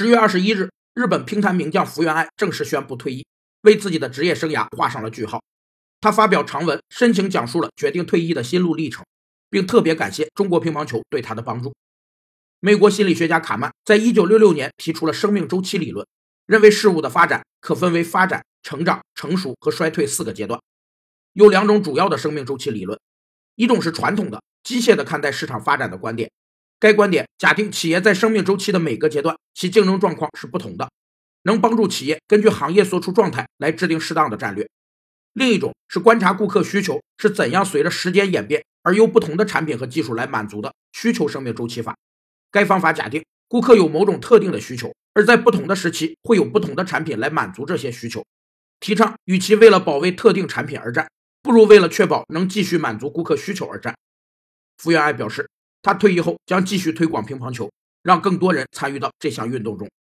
10月21日，日本评弹名将福原爱正式宣布退役，为自己的职业生涯画上了句号。他发表长文，深情讲述了决定退役的心路历程，并特别感谢中国乒乓球对他的帮助。美国心理学家卡曼在1966年提出了生命周期理论，认为事物的发展可分为发展、成长、成熟和衰退四个阶段。有两种主要的生命周期理论，一种是传统的、机械的看待市场发展的观点。该观点假定企业在生命周期的每个阶段，其竞争状况是不同的，能帮助企业根据行业所处状态来制定适当的战略。另一种是观察顾客需求是怎样随着时间演变而由不同的产品和技术来满足的需求生命周期法。该方法假定顾客有某种特定的需求，而在不同的时期会有不同的产品来满足这些需求，提倡与其为了保卫特定产品而战，不如为了确保能继续满足顾客需求而战。福原爱表示，他退役后将继续推广乒乓球，让更多人参与到这项运动中。